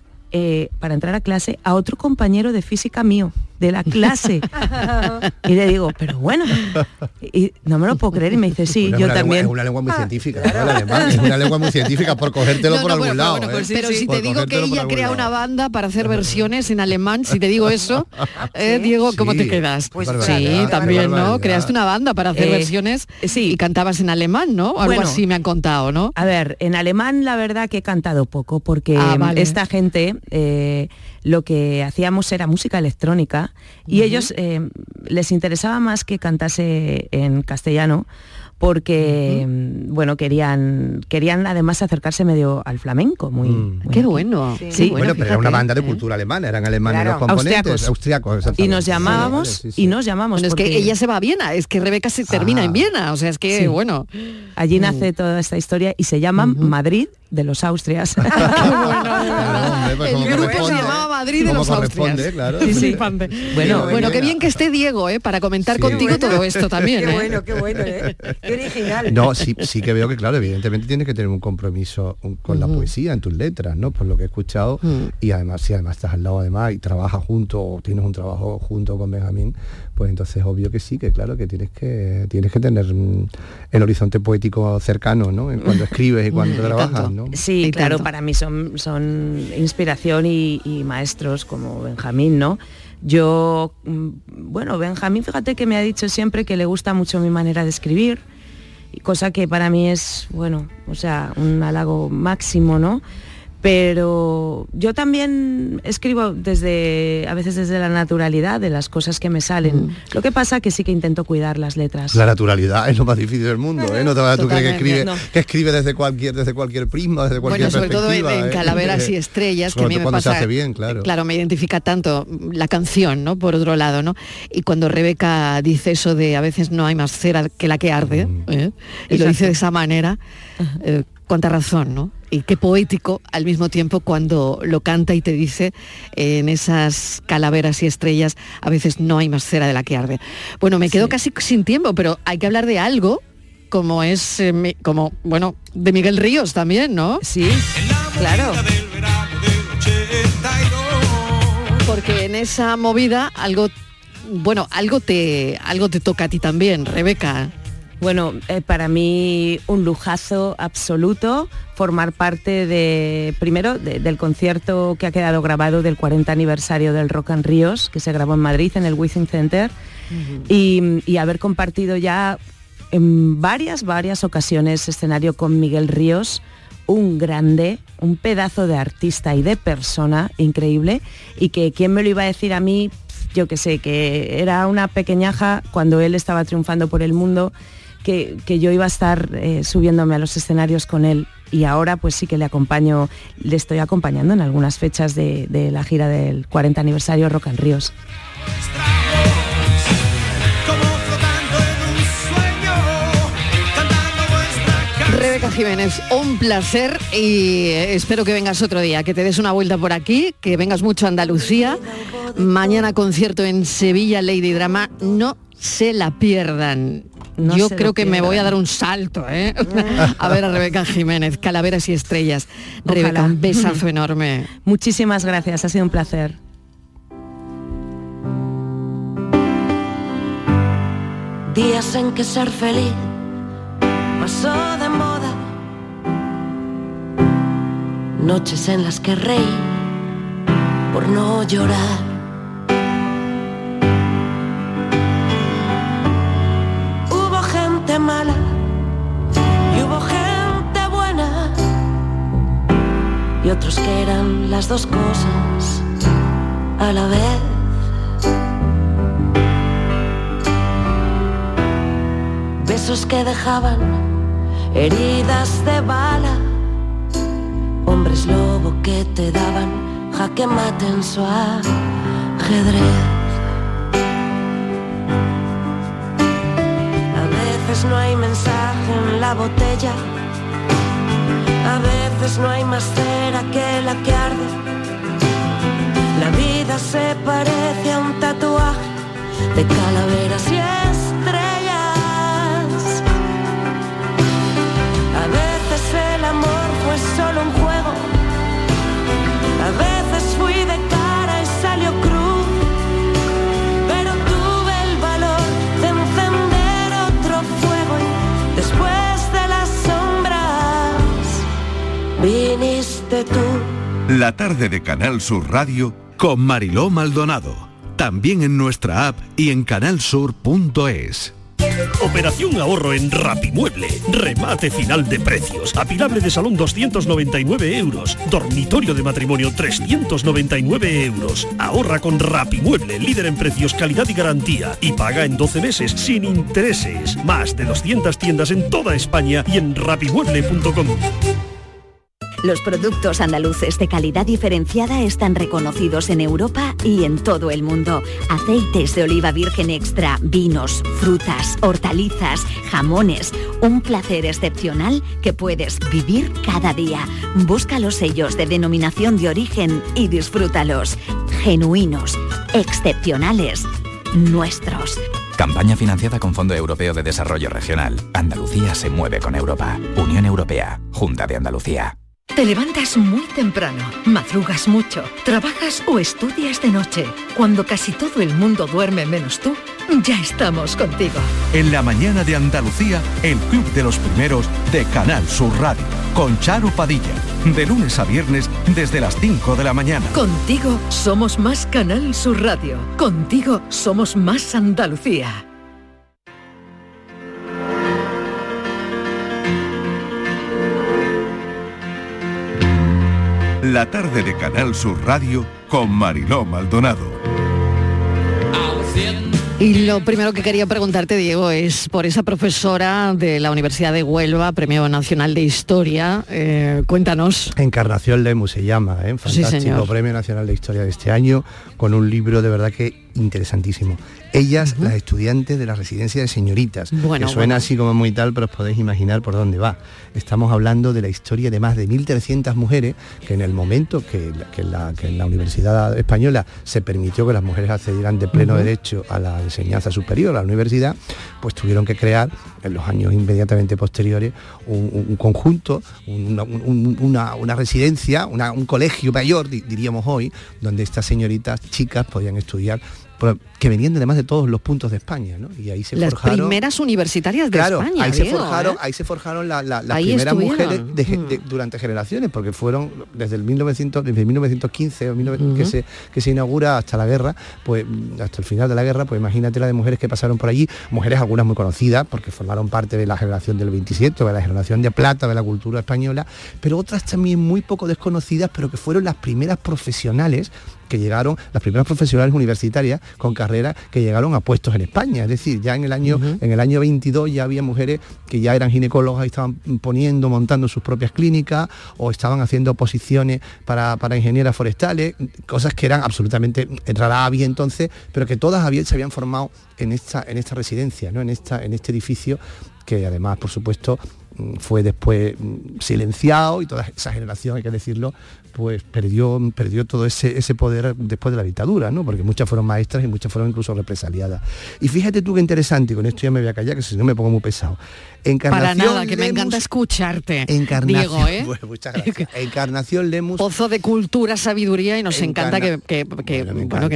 para entrar a clase, a otro compañero de física mío, de la clase. Y le digo, pero bueno, y no me lo puedo creer. Y me dice, sí, yo también. Es una lengua muy científica, es una lengua muy científica, por cogértelo por algún lado. Pero si te digo que ella crea una banda para hacer versiones en alemán, si te digo eso, Diego, ¿cómo te quedas? Pues sí, también, ¿no? Creaste una banda para hacer versiones y cantabas en alemán, ¿no? Algo así me han contado, ¿no? A ver, en alemán la verdad que he cantado poco, porque esta gente... lo que hacíamos era música electrónica y ellos les interesaba más que cantase en castellano porque bueno, querían además acercarse medio al flamenco, muy qué bueno. Sí, sí. Qué bueno, pero fíjate, era una banda de cultura alemana, eran alemanes los componentes, austriacos y nos llamábamos y nos llamamos. Bueno, porque... es que ella se va a Viena, es que Rebeca se termina en Viena, o sea, es que bueno, allí nace toda esta historia y se llaman Madrid de los Austrias. El grupo se llamaba Madrid de los Austrias. Claro. Sí, sí. Bueno, qué bien que esté Diego, para comentar contigo todo esto también. Qué bueno, qué original. No, sí que veo que, claro, evidentemente tienes que tener un compromiso con la poesía en tus letras, ¿no? Por lo que he escuchado. Y además, si además estás al lado además y trabajas junto, o tienes un trabajo junto con Benjamín, pues entonces obvio que sí, que claro, que tienes que tener el horizonte poético cercano, ¿no? En cuando escribes y cuando trabajas, ¿no? Sí, claro, para mí son inspiración y maestros como Benjamín, ¿no? Yo, bueno, Benjamín, fíjate que me ha dicho siempre que le gusta mucho mi manera de escribir, cosa que para mí es, bueno, o sea, un halago máximo, ¿no? Pero yo también escribo a veces desde la naturalidad de las cosas que me salen. Lo que pasa que sí que intento cuidar las letras. La naturalidad es lo más difícil del mundo, ¿eh? No te vas a creer que escribe desde cualquier prisma, desde cualquier perspectiva. Bueno, sobre todo en Calaveras y Estrellas, que a mí me pasa... Se hace bien, claro, me identifica tanto la canción, ¿no? Por otro lado, ¿no? Y cuando Rebeca dice eso de a veces no hay más cera que la que arde, ¿eh? Y lo dice de esa manera, cuánta razón, ¿no? Y qué poético al mismo tiempo cuando lo canta y te dice en esas calaveras y estrellas, a veces no hay más cera de la que arde. Bueno, me quedo casi sin tiempo, pero hay que hablar de algo como es, de Miguel Ríos también, ¿no? Sí, claro. Porque en esa movida algo te toca a ti también, Rebeca. Bueno, para mí un lujazo absoluto formar parte del concierto que ha quedado grabado del 40 aniversario del Rock and Ríos, que se grabó en Madrid, en el WiZink Center, y haber compartido ya en varias ocasiones escenario con Miguel Ríos, un grande, un pedazo de artista y de persona increíble, y que quién me lo iba a decir a mí, yo que sé, que era una pequeñaja cuando él estaba triunfando por el mundo, que yo iba a estar subiéndome a los escenarios con él, y ahora pues sí que le estoy acompañando en algunas fechas de la gira del 40 aniversario Rock and Ríos. Rebeca Jiménez, un placer, y espero que vengas otro día, que te des una vuelta por aquí, que vengas mucho a Andalucía. Mañana concierto en Sevilla, Lady Drama, no se la pierdan. Yo creo que me voy a dar un salto, ¿eh? A ver a Rebeca Jiménez, Calaveras y Estrellas. Ojalá. Rebeca, un besazo enorme. Muchísimas gracias, ha sido un placer. Días en que ser feliz pasó de moda, noches en las que reí por no llorar. Hubo gente mala y hubo gente buena, y otros que eran las dos cosas a la vez. Besos que dejaban heridas de bala, hombres lobo que te daban jaque mate en su ajedrez. A veces no hay mensaje en la botella, a veces no hay más cera que la que arde. La vida se parece a un tatuaje de calaveras y estrellas. A veces el amor fue solo un juego, a veces fui de cara y salió cruz, pero tuve el valor de encender otro fuego, y después de las sombras viniste tú. La tarde de Canal Sur Radio con Mariló Maldonado, también en nuestra app y en canalsur.es. Operación ahorro en Rapimueble. Remate final de precios. Apilable de salón 299 euros. Dormitorio de matrimonio 399 euros. Ahorra con Rapimueble, líder en precios, calidad y garantía. Y paga en 12 meses sin intereses. Más de 200 tiendas en toda España y en rapimueble.com. Los productos andaluces de calidad diferenciada están reconocidos en Europa y en todo el mundo. Aceites de oliva virgen extra, vinos, frutas, hortalizas, jamones. Un placer excepcional que puedes vivir cada día. Busca los sellos de denominación de origen y disfrútalos. Genuinos, excepcionales, nuestros. Campaña financiada con Fondo Europeo de Desarrollo Regional. Andalucía se mueve con Europa. Unión Europea. Junta de Andalucía. Te levantas muy temprano, madrugas mucho, trabajas o estudias de noche. Cuando casi todo el mundo duerme menos tú, ya estamos contigo. En la mañana de Andalucía, el Club de los Primeros de Canal Sur Radio, con Charo Padilla, de lunes a viernes desde las 5 de la mañana. Contigo somos más Canal Sur Radio, contigo somos más Andalucía. La tarde de Canal Sur Radio con Mariló Maldonado. Y lo primero que quería preguntarte, Diego, es por esa profesora de la Universidad de Huelva, Premio Nacional de Historia. Cuéntanos. Encarnación Lemus se llama, ¿eh? Fantástico, sí, señor. Premio Nacional de Historia de este año, con un libro de verdad que interesantísimo. Ellas, las estudiantes de la Residencia de Señoritas. Bueno, que suena así como muy tal, pero os podéis imaginar por dónde va. Estamos hablando de la historia de más de 1.300 mujeres que en el momento que en la Universidad Española se permitió que las mujeres accedieran de pleno derecho a la enseñanza superior, a la universidad, pues tuvieron que crear en los años inmediatamente posteriores un conjunto, una residencia, un colegio mayor, diríamos hoy, donde estas señoritas, chicas, podían estudiar, que venían además de todos los puntos de España, ¿no? Y ahí se forjaron... Las primeras universitarias de España. Claro, ahí se forjaron las primeras mujeres durante generaciones, porque fueron desde el 1915 que se inaugura hasta la guerra, pues hasta el final de la guerra, pues imagínate la de mujeres que pasaron por allí, mujeres algunas muy conocidas, porque formaron parte de la generación del 27, de la generación de plata, de la cultura española, pero otras también muy poco desconocidas, pero que fueron las primeras profesionales que llegaron, las primeras profesionales universitarias con carreras que llegaron a puestos en España. Es decir, ya en el año 22 ya había mujeres que ya eran ginecólogas y estaban montando sus propias clínicas o estaban haciendo oposiciones para ingenieras forestales, cosas que eran absolutamente raras entonces, pero que todas se habían formado en esta residencia, ¿no? en este edificio que además, por supuesto, fue después silenciado y toda esa generación, hay que decirlo, pues perdió todo ese poder después de la dictadura, ¿no? Porque muchas fueron maestras y muchas fueron incluso represaliadas. Y fíjate tú qué interesante, y con esto ya me voy a callar, que si no me pongo muy pesado. Encarnación Para nada, que Lemus, me encanta escucharte, Diego, ¿eh? Bueno, muchas gracias. Encarnación Lemus. Pozo de cultura, sabiduría, y nos encanta que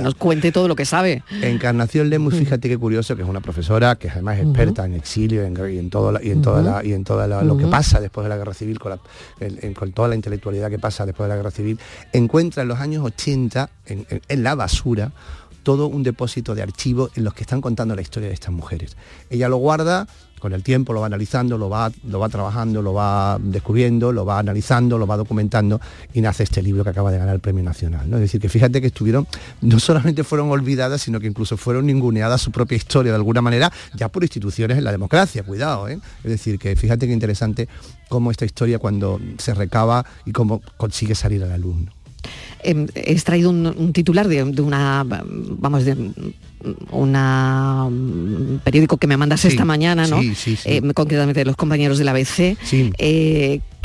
nos cuente todo lo que sabe. Encarnación Lemus, fíjate qué curioso, que es una profesora que además es experta en exilio y en todo lo que pasa después de la guerra civil, con toda la intelectualidad que pasa después de la guerra civil, encuentra en los años 80 en la basura todo un depósito de archivos en los que están contando la historia de estas mujeres. Ella lo guarda, con el tiempo lo va analizando, lo va trabajando, lo va descubriendo, lo va analizando, lo va documentando y nace este libro que acaba de ganar el Premio Nacional, ¿no? Es decir, que fíjate que no solamente fueron olvidadas, sino que incluso fueron ninguneadas su propia historia de alguna manera, ya por instituciones en la democracia, cuidado, ¿eh? Es decir, que fíjate qué interesante cómo esta historia cuando se recaba y cómo consigue salir al alumno. He extraído un titular de un periódico que me mandas esta mañana, ¿no? Sí. Concretamente de los compañeros del ABC,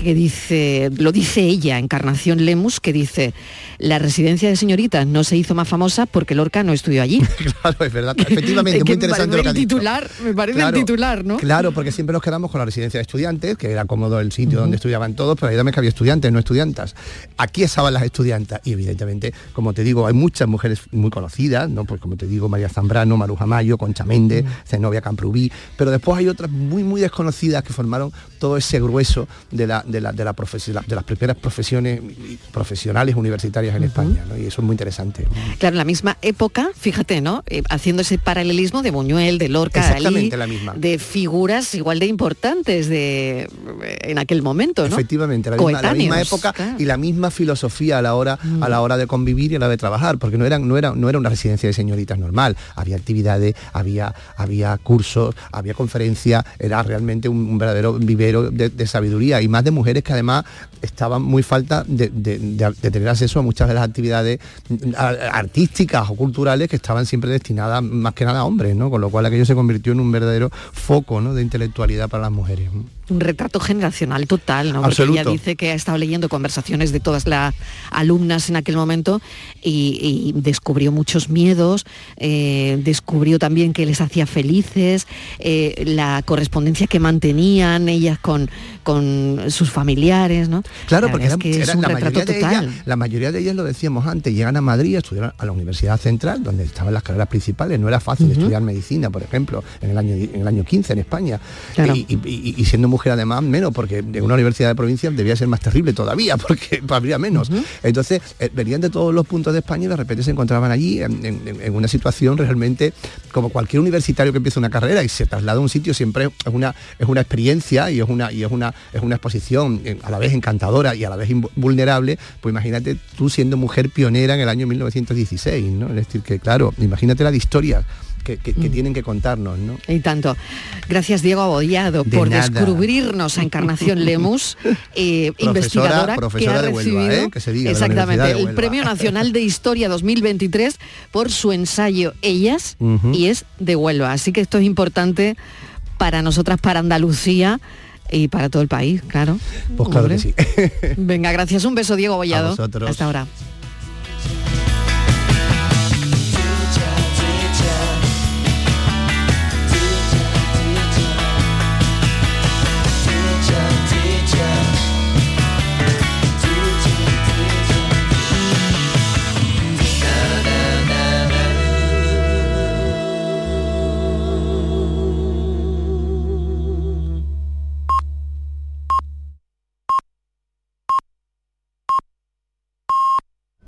que dice, lo dice ella, Encarnación Lemus, que dice: la Residencia de Señoritas no se hizo más famosa porque Lorca no estudió allí. Claro, es verdad, efectivamente, muy interesante lo que ha dicho. Me parece el titular, ¿no? Claro, porque siempre nos quedamos con la Residencia de Estudiantes, que era cómodo el sitio donde estudiaban todos, pero ahí también que había estudiantes, no estudiantas. Aquí estaban las estudiantas y evidentemente, como te digo, hay muchas mujeres muy conocidas, ¿no? Pues como te digo, María Zambrano, Maruja Mallo, Concha Méndez, Zenobia Camprubí, pero después hay otras muy, muy desconocidas que formaron todo ese grueso de la de las primeras profesiones profesionales universitarias en España, ¿no? Y eso es muy interesante. Claro, la misma época, fíjate, ¿no? Haciendo ese paralelismo de Buñuel, de Lorca, Dalí, la misma, de figuras igual de importantes de en aquel momento, ¿no? Efectivamente, la misma época, claro. Y la misma filosofía a la hora de convivir y a la hora de trabajar, porque no era una residencia de señoritas normal. Había actividades, había cursos, había conferencias, era realmente un verdadero vivero de sabiduría, y más de mujeres que además estaban muy falta de tener acceso a muchas de las actividades artísticas o culturales que estaban siempre destinadas más que nada a hombres, ¿no? Con lo cual aquello se convirtió en un verdadero foco, ¿no?, de intelectualidad para las mujeres. Un retrato generacional total, ¿no? Porque ella dice que ha estado leyendo conversaciones de todas las alumnas en aquel momento y descubrió muchos miedos, descubrió también que les hacía felices, la correspondencia que mantenían ellas con sus familiares, ¿no? Claro, porque es un retrato total. La mayoría de ellas, lo decíamos antes, llegan a Madrid a estudiar a la Universidad Central, donde estaban las carreras principales. No era fácil estudiar medicina, por ejemplo, en el año 15 en España. Claro. Y siendo mujer además menos, porque en una universidad de provincia debía ser más terrible todavía, porque habría menos. Entonces venían de todos los puntos de España y de repente se encontraban allí en una situación realmente como cualquier universitario que empieza una carrera y se traslada a un sitio. Siempre es una experiencia y es una exposición a la vez encantadora y a la vez vulnerable. Pues imagínate tú siendo mujer pionera en el año 1916, ¿no? Es decir, que claro, imagínate la historia que tienen que contarnos, ¿no? Y tanto. Gracias, Diego Abollado, por descubrirnos a Encarnación Lemus, profesora que ha recibido, de Huelva, que se diga, exactamente, de la Universidad de Huelva, el Premio Nacional de Historia 2023 por su ensayo Ellas, y es de Huelva. Así que esto es importante para nosotras, para Andalucía y para todo el país, claro. Pues claro que sí. Venga, gracias. Un beso, Diego Abollado. Hasta ahora.